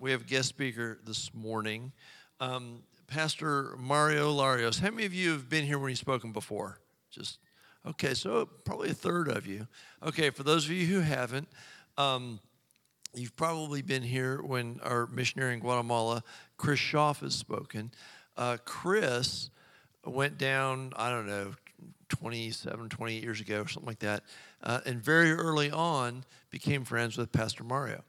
We have a guest speaker this morning, Pastor Mario Larios. How many of you have been here when he's spoken before? Okay, so probably a third of you. Okay, for those of you who haven't, you've probably been here when our missionary in Guatemala, Chris Schaaf, has spoken. Chris went down, 27, 28 years ago or something like that, and very early on became friends with Pastor Mario.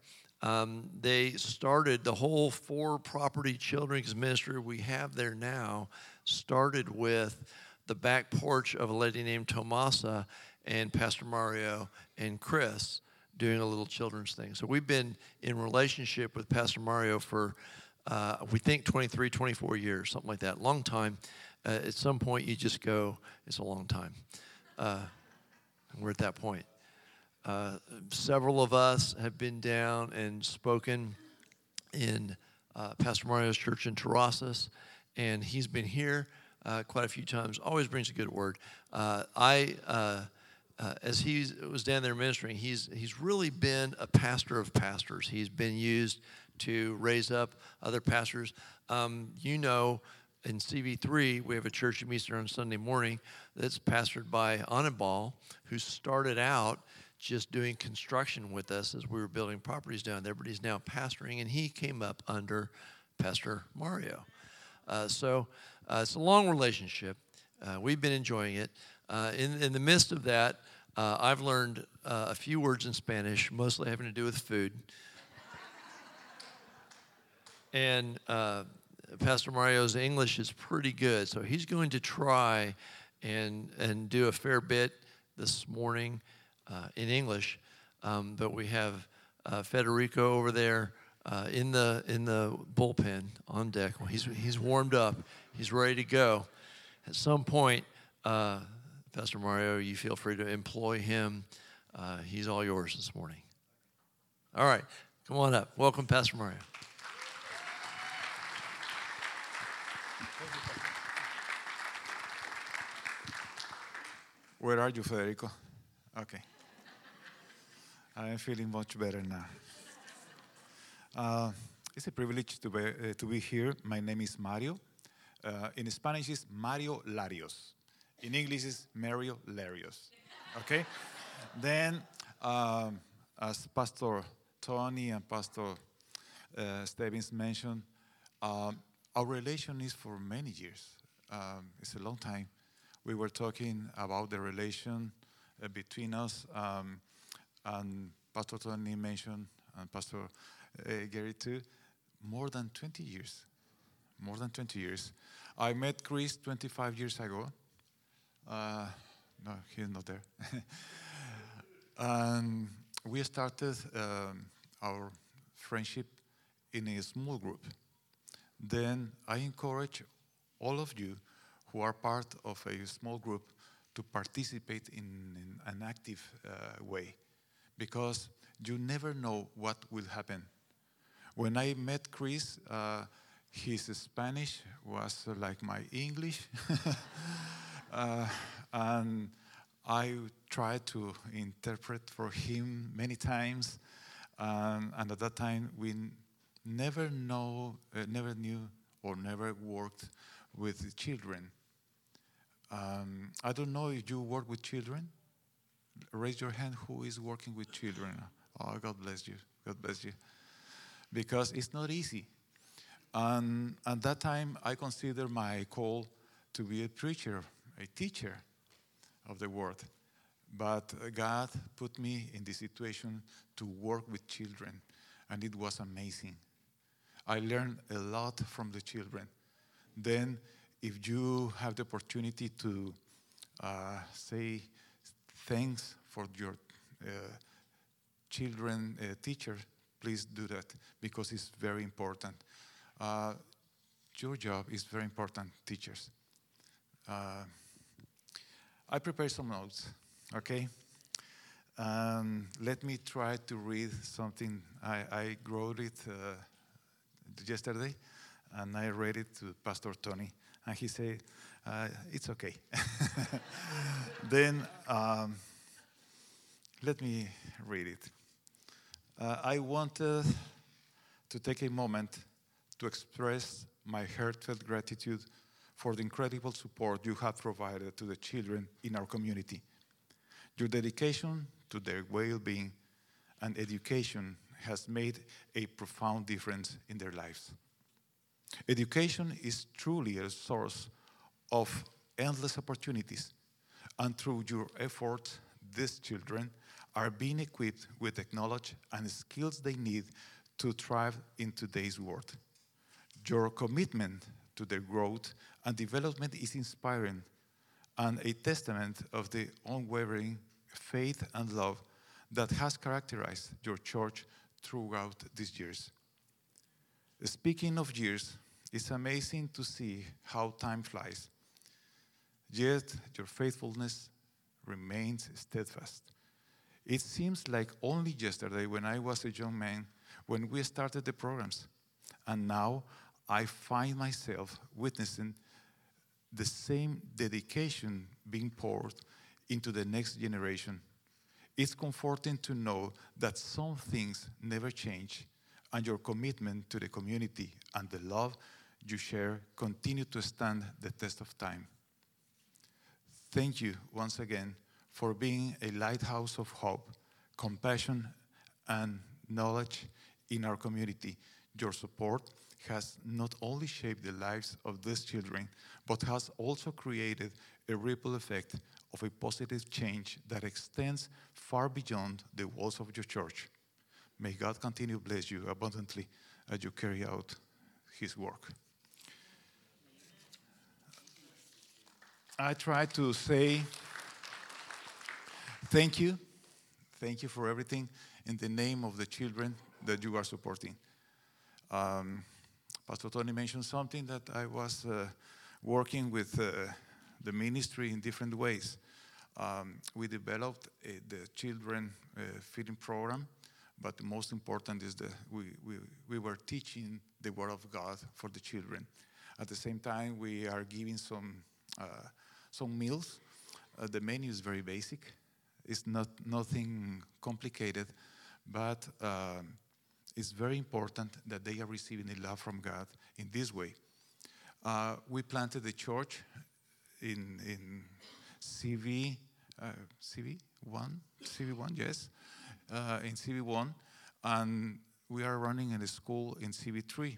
They started the whole for-property children's ministry we have there now, started with the back porch of a lady named Tomasa and Pastor Mario and Chris doing a little children's thing. So we've been in relationship with Pastor Mario for, we think, 23, 24 years, something like that, long time. At some point, you just go, it's a long time. And we're at that point. Several of us have been down and spoken in Pastor Mario's church in Tarasas, and he's been here quite a few times. Always brings a good word. As he was down there ministering, he's really been a pastor of pastors. He's been used to raise up other pastors. In CV3, we have a church that meets there on Sunday morning that's pastored by Anibal, who started out just doing construction with us as we were building properties down there, but he's now pastoring, and he came up under Pastor Mario. So it's a long relationship. We've been enjoying it. In the midst of that, I've learned a few words in Spanish, mostly having to do with food. And Pastor Mario's English is pretty good, so he's going to try and do a fair bit this morning in English, but we have Federico over there in the bullpen on deck. Well, he's warmed up. He's ready to go. At some point, Pastor Mario, you feel free to employ him. He's all yours this morning. All right, come on up. Welcome, Pastor Mario. Where are you, Federico? Okay. I am feeling much better now. It's a privilege to be here. My name is Mario. In Spanish, it's Mario Larios. In English, it's Mario Larios. Okay? Then, as Pastor Tony and Pastor Stebbins mentioned, our relation is for many years. It's a long time. We were talking about the relation between us, and Pastor Tony mentioned, and Pastor Gary too, more than 20 years. I met Chris 25 years ago. No, he's not there. And we started our friendship in a small group. Then I encourage all of you who are part of a small group to participate in an active way, because you never know what will happen. When I met Chris, his Spanish was like my English. And I tried to interpret for him many times. And at that time, we never worked with children. I don't know if you work with children. Raise your hand who is working with children. Oh, God bless you. God bless you. Because it's not easy. And at that time, I consider my call to be a preacher, a teacher of the word. But God put me in this situation to work with children. And it was amazing. I learned a lot from the children. Then if you have the opportunity to say thanks for your children teacher, please do that, because it's very important. Your job is very important, teachers. I prepared some notes, okay? Let me try to read something. I wrote it yesterday. And I read it to Pastor Tony, and he said, it's okay. Then, let me read it. I wanted to take a moment to express my heartfelt gratitude for the incredible support you have provided to the children in our community. Your dedication to their well-being and education has made a profound difference in their lives. Education is truly a source of endless opportunities, and through your efforts, these children are being equipped with the knowledge and skills they need to thrive in today's world. Your commitment to their growth and development is inspiring and a testament of the unwavering faith and love that has characterized your church throughout these years. Speaking of years, it's amazing to see how time flies, yet your faithfulness remains steadfast. It seems like only yesterday when I was a young man when we started the programs, and now I find myself witnessing the same dedication being poured into the next generation. It's comforting to know that some things never change, and your commitment to the community and the love you share continue to stand the test of time. Thank you once again for being a lighthouse of hope, compassion, and knowledge in our community. Your support has not only shaped the lives of these children, but has also created a ripple effect of a positive change that extends far beyond the walls of your church. May God continue to bless you abundantly as you carry out his work. I try to say thank you. Thank you for everything in the name of the children that you are supporting. Pastor Tony mentioned something that I was working with the ministry in different ways. We developed the children feeding program, but the most important is that we were teaching the Word of God for the children. At the same time, we are giving some meals. The menu is very basic. It's nothing complicated, but it's very important that they are receiving the love from God in this way. We planted the church in CV1, and we are running a school in CV3.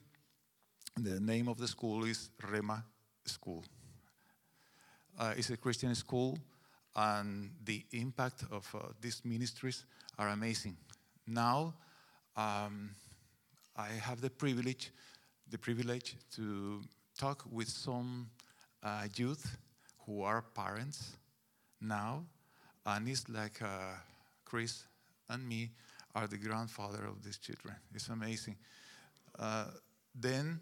The name of the school is Rema School. It's a Christian school, and the impact of these ministries are amazing. Now, I have the privilege to talk with some youth who are parents now, and it's like Chris and me are the grandfather of these children. It's amazing. Then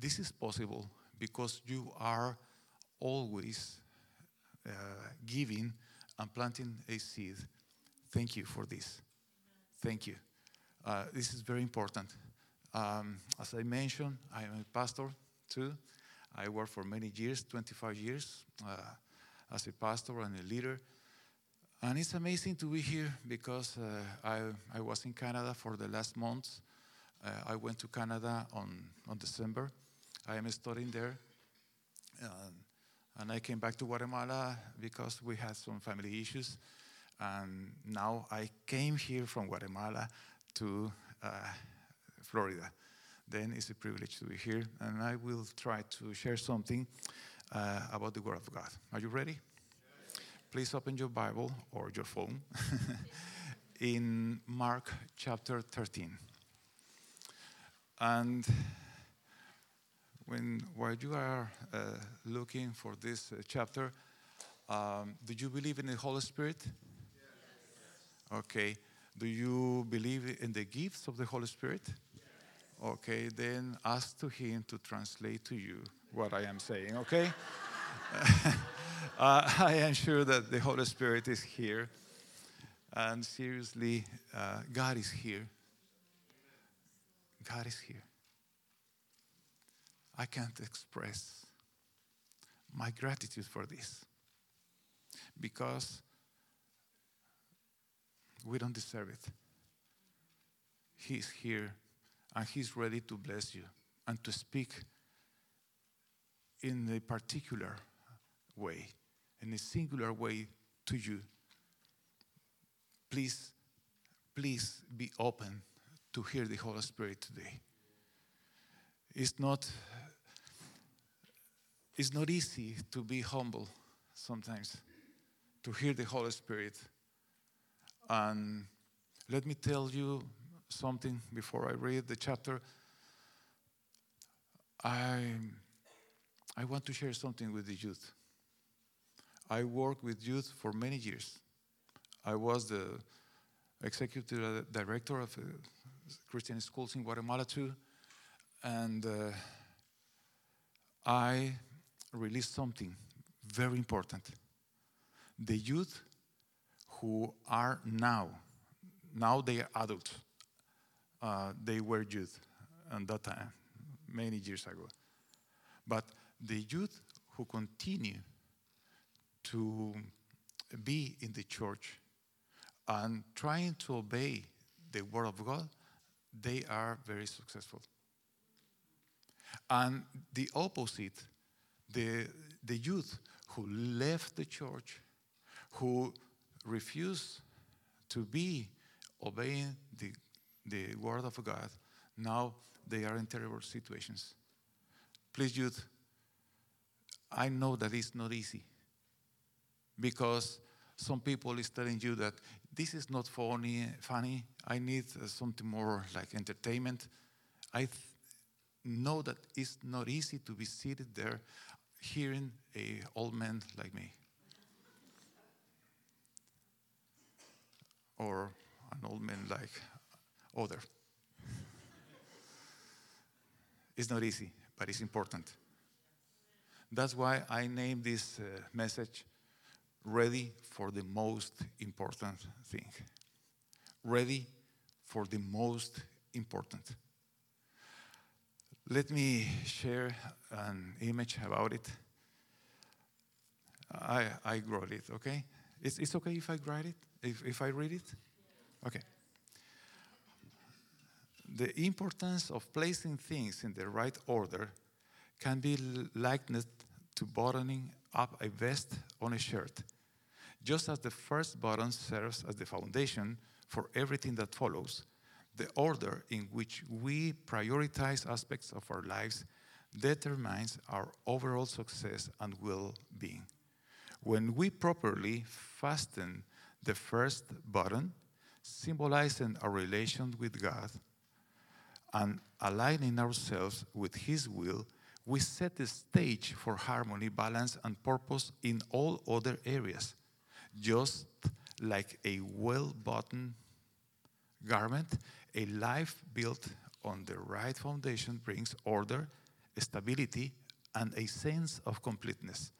this is possible because you are always giving and planting a seed. Thank you for this. Thank you. This is very important. As I mentioned, I am a pastor too. I worked for many years, 25 years, as a pastor and a leader. And it's amazing to be here because I was in Canada for the last months. I went to Canada on December. I am studying there. And I came back to Guatemala because we had some family issues. And now I came here from Guatemala to Florida. Then it's a privilege to be here, and I will try to share something about the Word of God. Are you ready? Yes. Please open your Bible or your phone in Mark chapter 13. And while you are looking for this chapter, do you believe in the Holy Spirit? Okay. Do you believe in the gifts of the Holy Spirit? Yes. Okay, then ask to him to translate to you what I am saying, okay? I am sure that the Holy Spirit is here. And seriously, God is here. God is here. I can't express my gratitude for this because we don't deserve it. He's here and he's ready to bless you and to speak in a particular way, in a singular way to you. Please be open to hear the Holy Spirit today. It's not easy to be humble sometimes, to hear the Holy Spirit. And let me tell you something before I read the chapter. I want to share something with the youth. I worked with youth for many years. I was the executive director of Christian schools in Guatemala too. And I released something very important. The youth who are now they are adults. They were youth at that time, many years ago. But the youth who continue to be in the church and trying to obey the word of God, they are very successful. And the opposite, the youth who left the church, who refused to be obeying the word of God, now they are in terrible situations. Please, youth, I know that it's not easy, because some people is telling you that this is not funny. I need something more like entertainment. I know that it's not easy to be seated there hearing an old man like me. Or an old man like other. It's not easy, but it's important. That's why I named this message Ready for the Most Important Thing. Ready for the most important. Let me share an image about it. I wrote it, okay? It's okay if I write it? If I read it? Okay. The importance of placing things in the right order can be likened to buttoning up a vest on a shirt, just as the first button serves as the foundation for everything that follows. The order in which we prioritize aspects of our lives determines our overall success and well-being. When we properly fasten the first button, symbolizing our relation with God and aligning ourselves with His will, we set the stage for harmony, balance, and purpose in all other areas. Just like a well-buttoned garment, a life built on the right foundation brings order, stability, and a sense of completeness.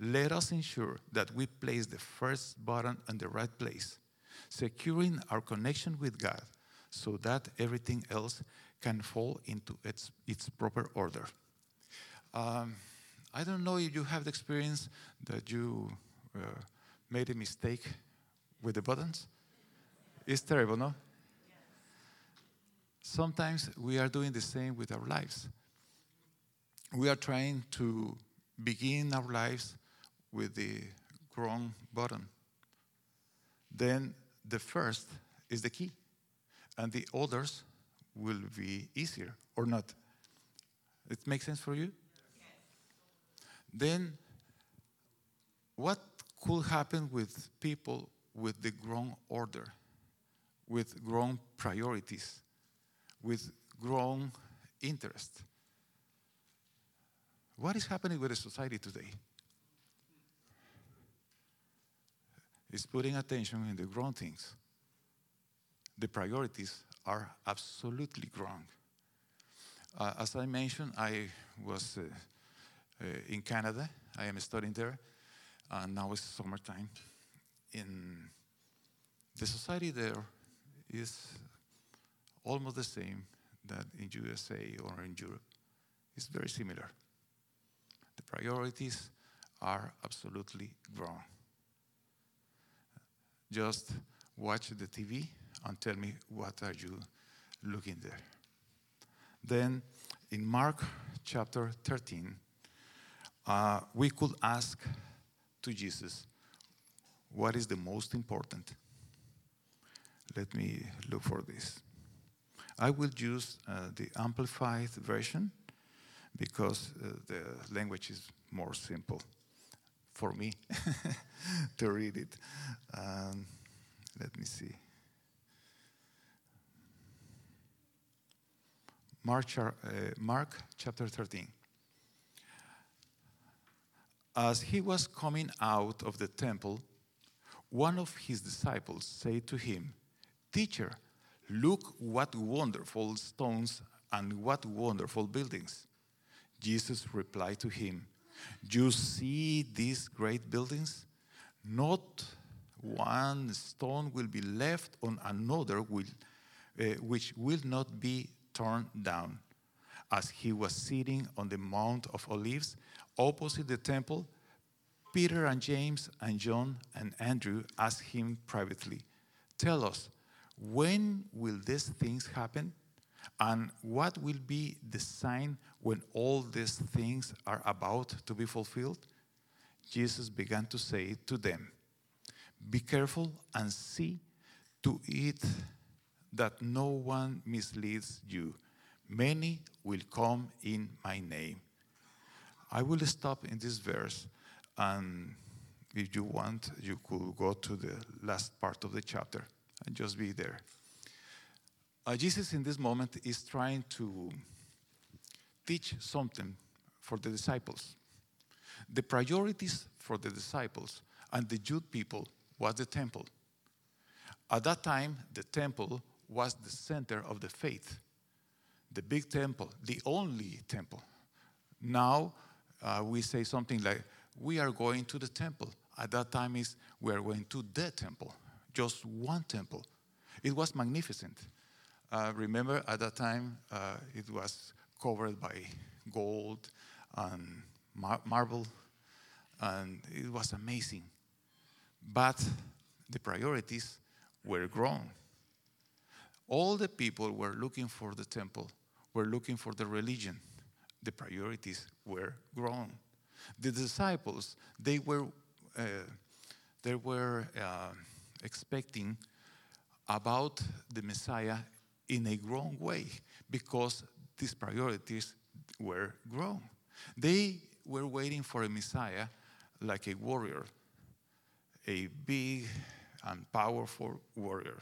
Let us ensure that we place the first button in the right place, securing our connection with God so that everything else can fall into its proper order. I don't know if you have the experience that you made a mistake with the buttons. It's terrible, no? Sometimes we are doing the same with our lives. We are trying to begin our lives with the wrong button. Then the first is the key, and the others will be easier or not. It makes sense for you? Yes. Then what could happen with people with the wrong order, with wrong priorities, with wrong interest? What is happening with the society today? It's putting attention in the wrong things. The priorities are absolutely wrong. As I mentioned, I was in Canada. I am studying there, and now it's summertime. In the society there is almost the same that in USA or in Europe. It's very similar. The priorities are absolutely wrong. Just watch the TV and tell me what are you looking there. Then in Mark chapter 13, we could ask to Jesus, what is the most important? Let me look for this. I will use the amplified version because the language is more simple for me to read it. Let me see. Mark chapter 13. As he was coming out of the temple, one of his disciples said to him, "Teacher, look what wonderful stones and what wonderful buildings." Jesus replied to him, "You see these great buildings? Not one stone will be left on another which will not be torn down." As he was sitting on the Mount of Olives opposite the temple, Peter and James and John and Andrew asked him privately, "Tell us, when will these things happen? And what will be the sign when all these things are about to be fulfilled?" Jesus began to say to them, "Be careful and see to it that no one misleads you. Many will come in my name." I will stop in this verse, and if you want, you could go to the last part of the chapter and just be there. Jesus in this moment is trying to teach something for the disciples. The priorities for the disciples and the Jewish people was the temple. At that time, the temple was the center of the faith, the big temple, the only temple. Now we say something like, we are going to the temple. At that time, is we are going to the temple, just one temple. It was magnificent. Remember, at that time, it was covered by gold and marble, and it was amazing. But the priorities were wrong. All the people were looking for the temple, were looking for the religion. The priorities were wrong. The disciples, they were expecting about the Messiah in a wrong way, because these priorities were wrong. They were waiting for a Messiah like a warrior, a big and powerful warrior.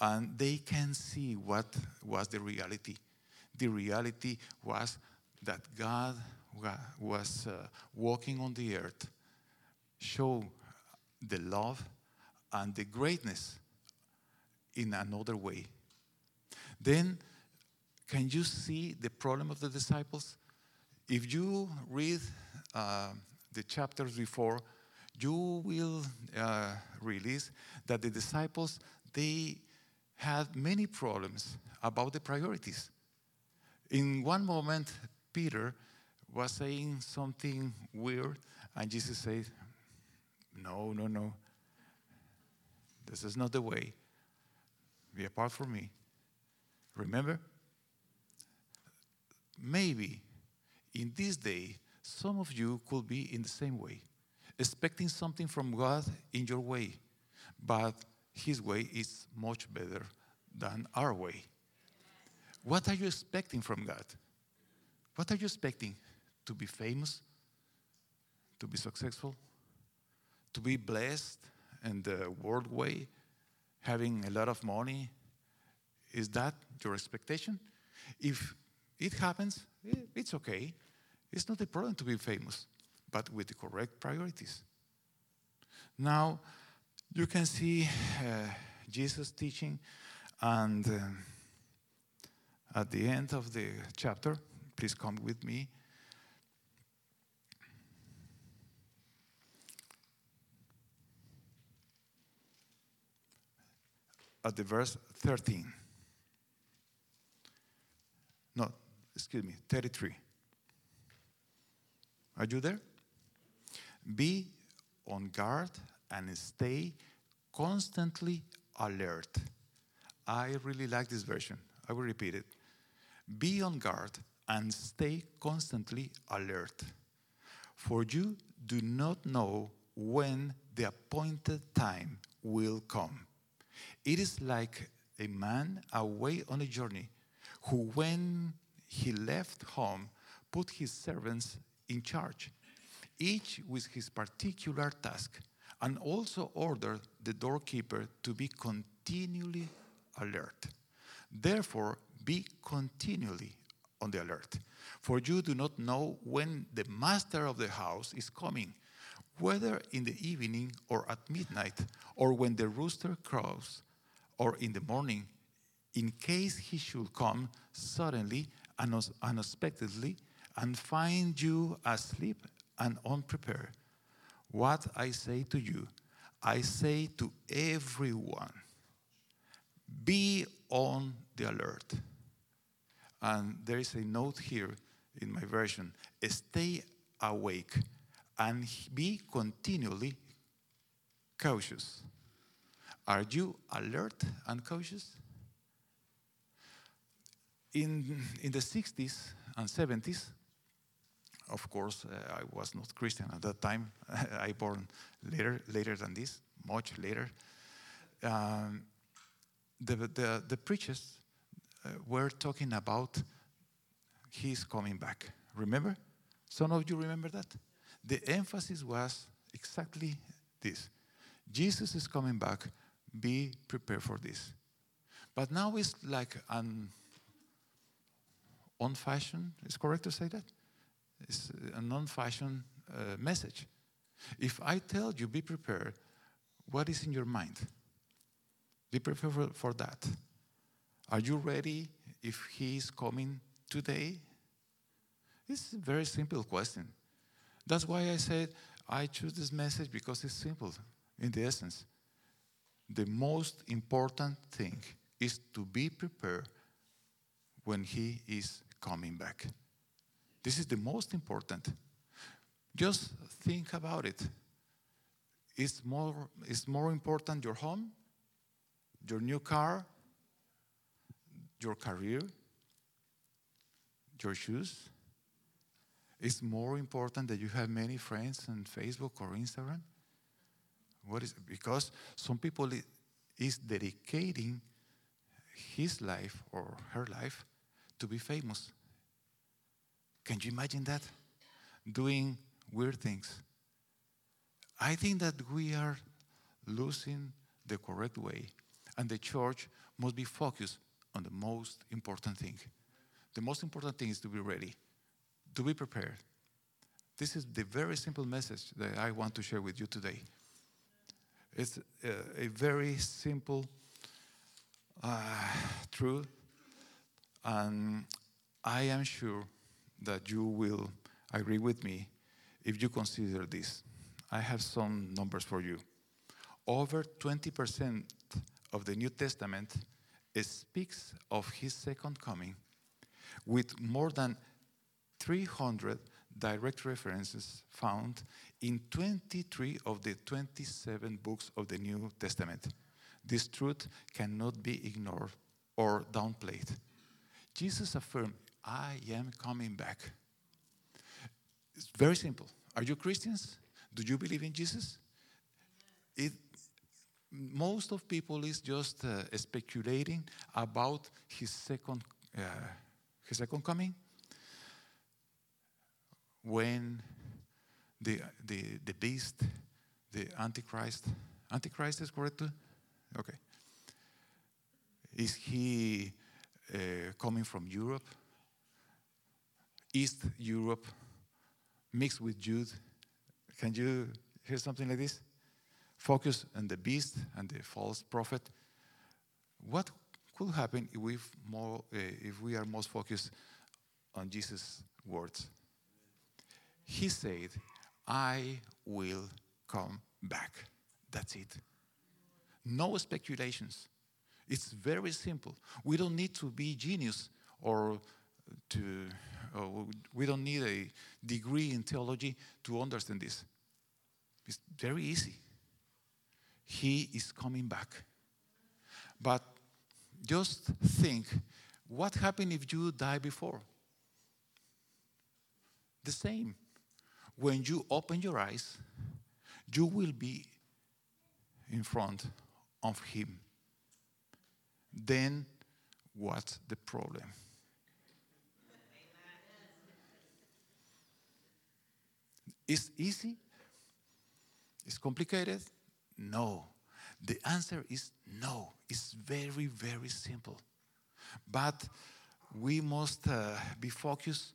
And they can see what was the reality. The reality was that God was walking on the earth, show the love and the greatness in another way. Then, can you see the problem of the disciples? If you read the chapters before, you will realize that the disciples, they had many problems about the priorities. In one moment, Peter was saying something weird, and Jesus said, no, this is not the way. Be apart from me. Remember? Maybe in this day, some of you could be in the same way, expecting something from God in your way, but His way is much better than our way. What are you expecting from God? What are you expecting? To be famous? To be successful? To be blessed in the world way? Having a lot of money? Is that your expectation? If it happens, it's okay. It's not a problem to be famous, but with the correct priorities. Now, you can see Jesus teaching, and at the end of the chapter, please come with me. At the verse 13. No, excuse me, 33. Are you there? Be on guard and stay constantly alert. I really like this version. I will repeat it. Be on guard and stay constantly alert, for you do not know when the appointed time will come. It is like a man away on a journey who, when he left home, put his servants in charge, each with his particular task, and also ordered the doorkeeper to be continually alert. Therefore, be continually on the alert, for you do not know when the master of the house is coming, whether in the evening or at midnight, or when the rooster crows, or in the morning, in case he should come suddenly and unexpectedly and find you asleep and unprepared. What I say to you, I say to everyone, be on the alert. And there is a note here in my version, stay awake and be continually cautious. Are you alert and cautious? In the 60s and 70s, of course, I was not Christian at that time. I born later than this, much later. The preachers were talking about he's coming back. Remember? Some of you remember that? The emphasis was exactly this. Jesus is coming back. Be prepared for this. But now it's like an old-fashioned, it's correct to say that? It's an old-fashioned message. If I tell you, be prepared, what is in your mind? Be prepared for that. Are you ready if he is coming today? It's a very simple question. That's why I said I choose this message, because it's simple in the essence. The most important thing is to be prepared when he is coming back. This is the most important. Just think about it. It's more important your home, your new car, your career, your shoes. It's more important that you have many friends on Facebook or Instagram. Because some people is dedicating his life or her life to be famous. Can you imagine that? Doing weird things. I think that we are losing the correct way, and the church must be focused on the most important thing. The most important thing is to be ready, to be prepared. This is the very simple message that I want to share with you today. It's a very simple truth, and I am sure that you will agree with me if you consider this. I have some numbers for you. Over 20% of the New Testament speaks of his second coming, with more than 300 direct references found in 23 of the 27 books of the New Testament. This truth cannot be ignored or downplayed. Jesus affirmed, I am coming back. It's very simple. Are you Christians? Do you believe in Jesus? Most of people is just speculating about his second coming. When the beast, the Antichrist is correct? Okay. Is he coming from Europe? East Europe, mixed with Jude? Can you hear something like this? Focus on the beast and the false prophet. What could happen if we are most focused on Jesus' words? He said, I will come back. That's it. No speculations. It's very simple. We don't need to be genius or we don't need a degree in theology to understand this. It's very easy. He is coming back. But just think What happens if you die before? The same. When you open your eyes, you will be in front of him. Then what's the problem? It's easy? It's complicated? No. The answer is no. It's very, very simple. But we must be focused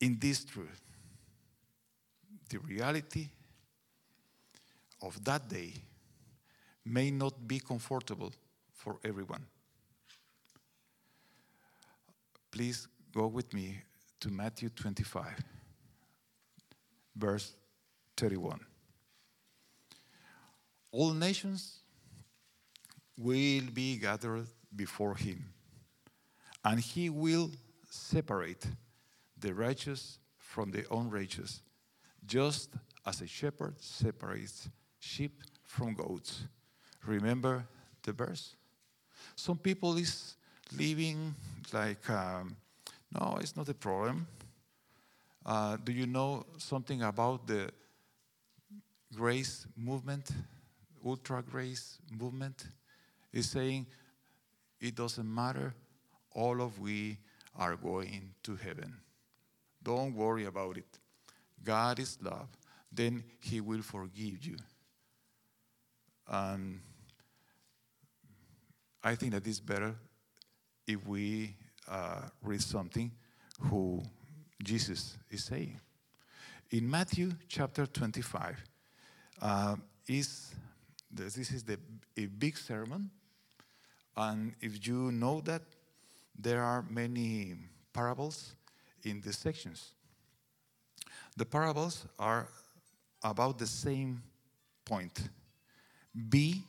in this truth. The reality of that day may not be comfortable for everyone. Please go with me to Matthew 25, verse 31. All nations will be gathered before him, and he will separate the righteous from the unrighteous, just as a shepherd separates sheep from goats. Remember the verse? Some people is living like, no, it's not a problem. Do you know something about the grace movement, ultra grace movement? It's saying it doesn't matter. All of we are going to heaven. Don't worry about it. God is love. Then he will forgive you. And I think that it's better if we read something who Jesus is saying. In Matthew chapter 25, this is a big sermon. And if you know that, there are many parables in the sections. The parables are about the same point. Be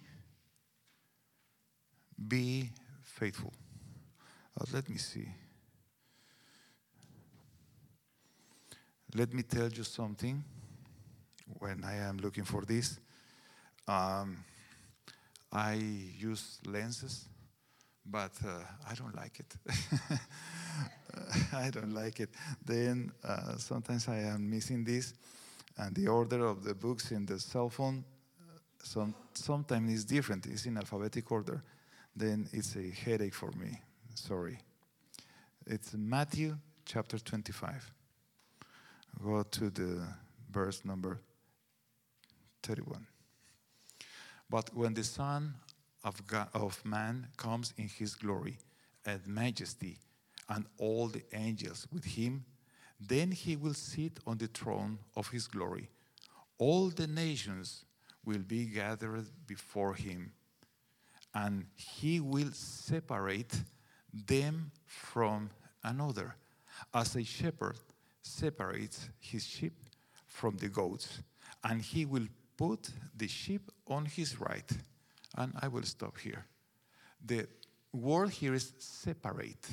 faithful. Let me see. Let me tell you something when I am looking for this. I use lenses, but I don't like it. I don't like it. Then sometimes I am missing this, and the order of the books in the cell phone sometimes is different. It's in alphabetic order. Then it's a headache for me. Sorry. It's Matthew chapter 25. Go to the verse number 31. But when the Son of Man comes in his glory and majesty, and all the angels with him, then he will sit on the throne of his glory. All the nations will be gathered before him, and he will separate them from another, as a shepherd separates his sheep from the goats, and he will put the sheep on his right. And I will stop here. The word here is separate.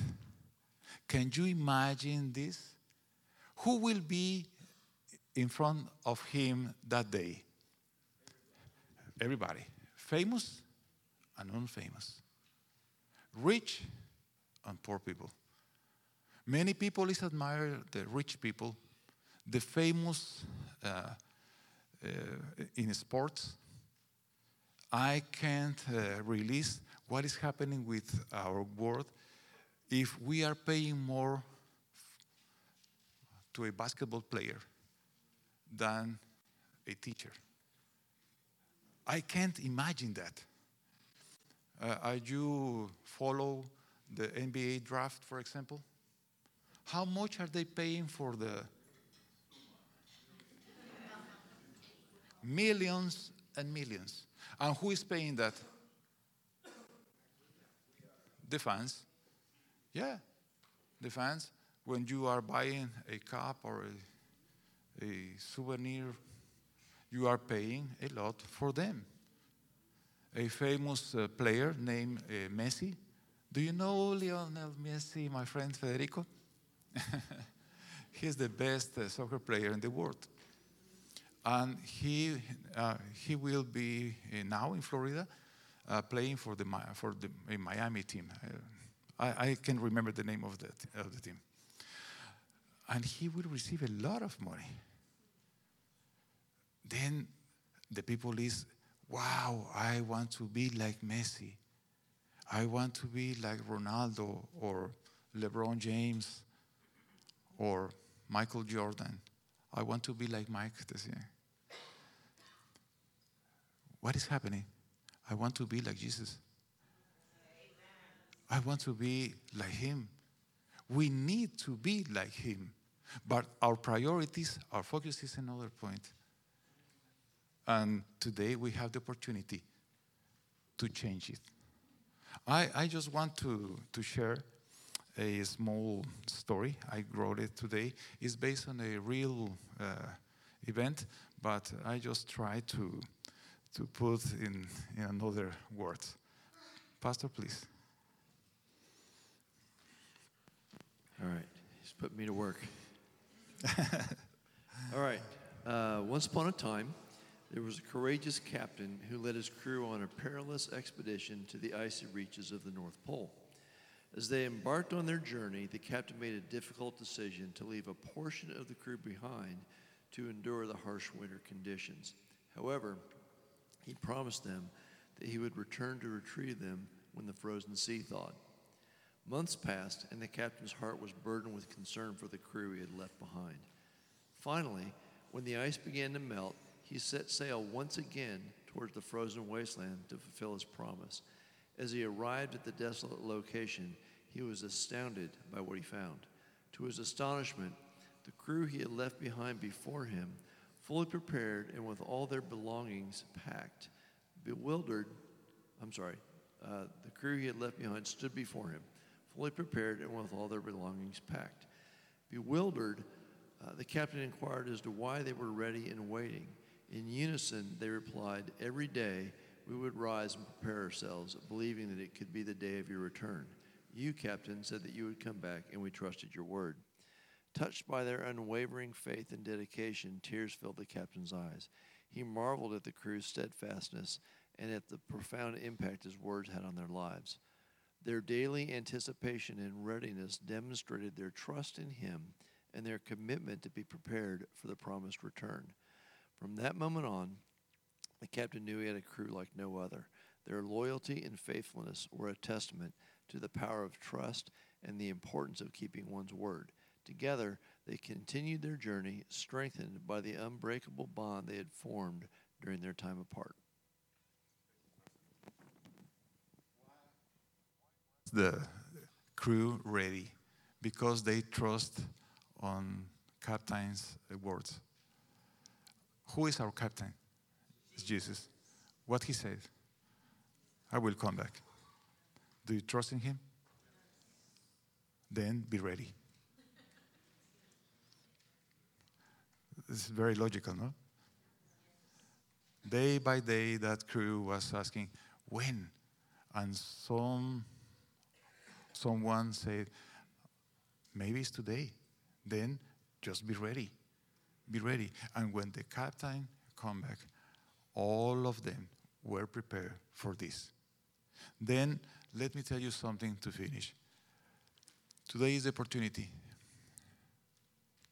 Can you imagine this? Who will be in front of him that day? Everybody. Famous and unfamous. Rich and poor people. Many people admire the rich people, the famous in sports. I can't release what is happening with our world if we are paying more to a basketball player than a teacher. I can't imagine that. Are you follow the NBA draft, for example? How much are they paying for the millions and millions? And who is paying that? The fans. Yeah, the fans. When you are buying a cup or a souvenir, you are paying a lot for them. A famous player named Messi. Do you know Lionel Messi, my friend Federico? He's the best soccer player in the world, and he will be now in Florida playing for the Miami team. I can't remember the name of the team. And he will receive a lot of money. Then the people is, wow, I want to be like Messi. I want to be like Ronaldo or LeBron James or Michael Jordan. I want to be like Mike this year. What is happening? I want to be like Jesus. I want to be like him. We need to be like him. But our priorities, our focus is another point. And today we have the opportunity to change it. I just want to share a small story. I wrote it today. It's based on a real event, but I just try to put in another words. Pastor, please. All right, he's put me to work. All right, once upon a time, there was a courageous captain who led his crew on a perilous expedition to the icy reaches of the North Pole. As they embarked on their journey, the captain made a difficult decision to leave a portion of the crew behind to endure the harsh winter conditions. However, he promised them that he would return to retrieve them when the frozen sea thawed. Months passed, and the captain's heart was burdened with concern for the crew he had left behind. Finally, when the ice began to melt, he set sail once again towards the frozen wasteland to fulfill his promise. As he arrived at the desolate location, he was astounded by what he found. To his astonishment, the crew he had left behind before him, fully prepared and with all their belongings packed, the crew he had left behind stood before him, fully prepared and with all their belongings packed. Bewildered, the captain inquired as to why they were ready and waiting. In unison, they replied, "Every day we would rise and prepare ourselves, believing that it could be the day of your return. You, Captain, said that you would come back, and we trusted your word." Touched by their unwavering faith and dedication, tears filled the captain's eyes. He marveled at the crew's steadfastness and at the profound impact his words had on their lives. Their daily anticipation and readiness demonstrated their trust in him and their commitment to be prepared for the promised return. From that moment on, the captain knew he had a crew like no other. Their loyalty and faithfulness were a testament to the power of trust and the importance of keeping one's word. Together, they continued their journey, strengthened by the unbreakable bond they had formed during their time apart. The crew ready because they trust on captain's words. Who is our captain? It's Jesus. What he said, I will come back. Do you trust in him? Then be ready. This is very logical, no? Day by day, that crew was asking, when? And someone said, maybe it's today. Then just be ready. Be ready. And when the captain come back, all of them were prepared for this. Then let me tell you something to finish. Today is the opportunity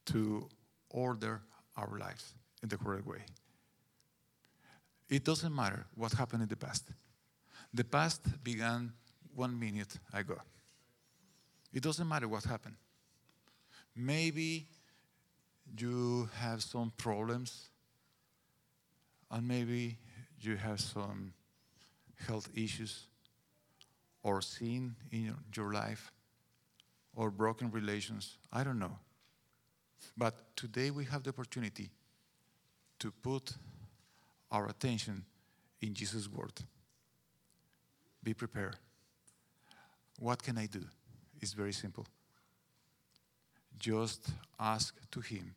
to order our lives in the correct way. It doesn't matter what happened in the past. The past began 1 minute ago. It doesn't matter what happened. Maybe you have some problems, and maybe you have some health issues or sin in your life or broken relations. I don't know. But today we have the opportunity to put our attention in Jesus' word. Be prepared. What can I do? It's very simple. Just ask to him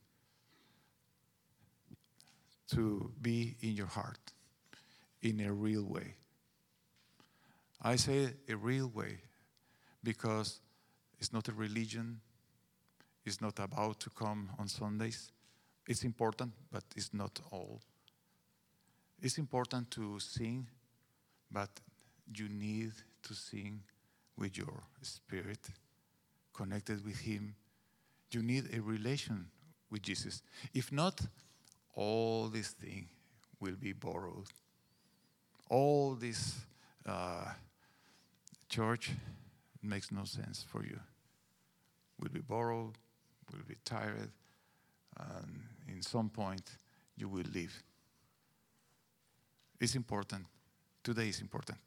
to be in your heart in a real way. I say a real way because it's not a religion. It's not about to come on Sundays. It's important, but it's not all. It's important to sing, but you need to sing with your spirit, connected with him. You need a relation with Jesus. If not, all these things will be borrowed. All this church makes no sense for you. Will be borrowed, will be tired, and in some point you will leave. It's important. Today is important.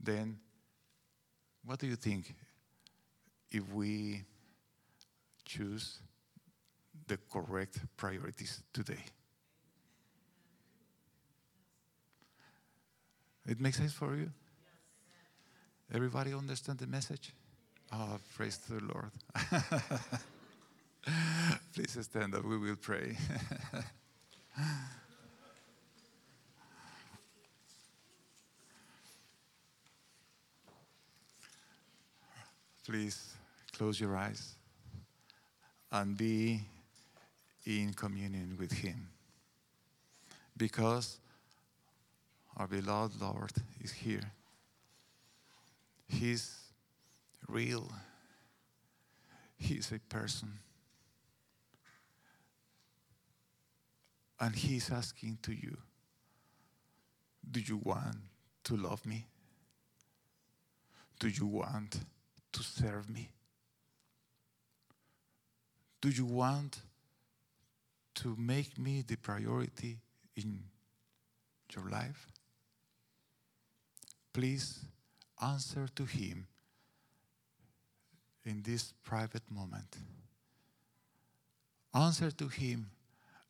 Then, what do you think if we choose the correct priorities today? It makes sense for you? Yes. Everybody understand the message? Oh, praise the Lord. Please stand up, we will pray. Please close your eyes and be in communion with him, because our beloved Lord is here. He's real. He's a person. And he's asking to you, do you want to love me? Do you want to serve me? Do you want to make me the priority in your life? Please answer to him in this private moment. Answer to him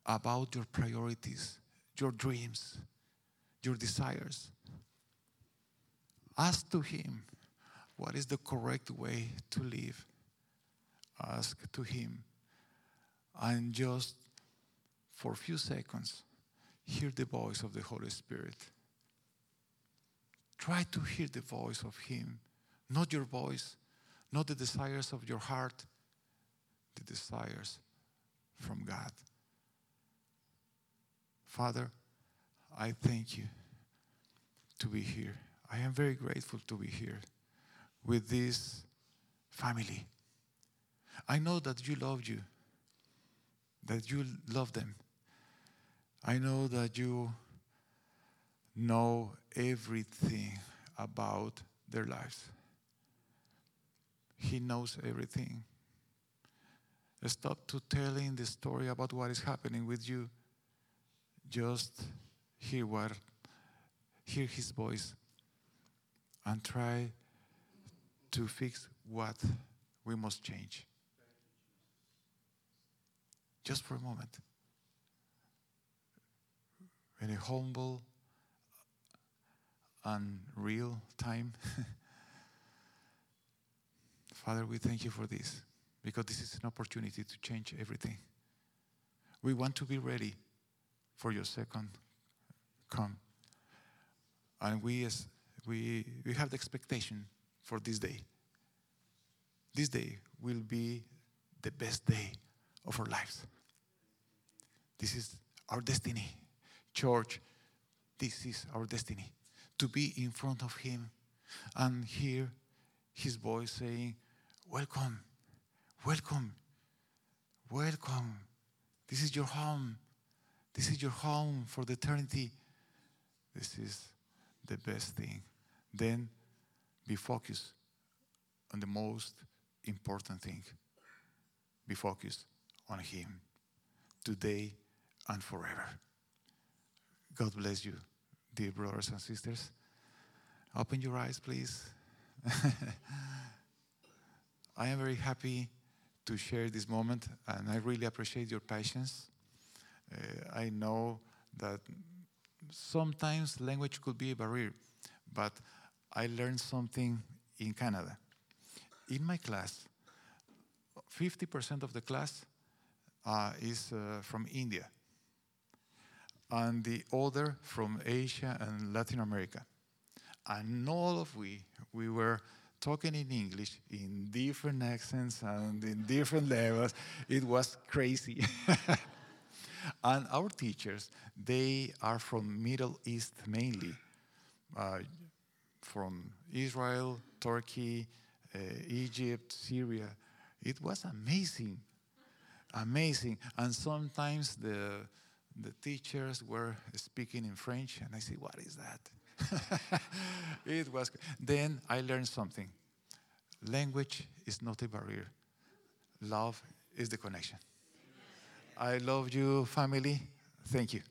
about your priorities, your dreams, your desires. Ask to him, what is the correct way to live? Ask to him. And just for a few seconds, hear the voice of the Holy Spirit. Try to hear the voice of him, not your voice, not the desires of your heart, the desires from God. Father, I thank you to be here. I am very grateful to be here with this family. I know that you, that you love them. I know that you know everything about their lives. He knows everything. Stop to telling the story about what is happening with you. Just hear his voice and try to fix what we must change. Just for a moment. In a humble and real time. Father, we thank you for this, because this is an opportunity to change everything. We want to be ready for your second come. And we have the expectation for this day. This day will be the best day of our lives. This is our destiny. Church, this is our destiny. To be in front of him and hear his voice saying, welcome, welcome, welcome. This is your home. This is your home for the eternity. This is the best thing. Then be focused on the most important thing. Be focused on him today and forever. God bless you, dear brothers and sisters. Open your eyes, please. I am very happy to share this moment, and I really appreciate your patience. I know that sometimes language could be a barrier, but I learned something in Canada. In my class, 50% of the class is from India, and the other from Asia and Latin America. And all of we were talking in English in different accents and in different levels. It was crazy. And our teachers, they are from Middle East mainly, from Israel, Turkey, Egypt, Syria. It was amazing, amazing. And sometimes the teachers were speaking in French, and I said, what is that? It was. Then I learned something. Language is not a barrier. Love is the connection. I love you, family. Thank you.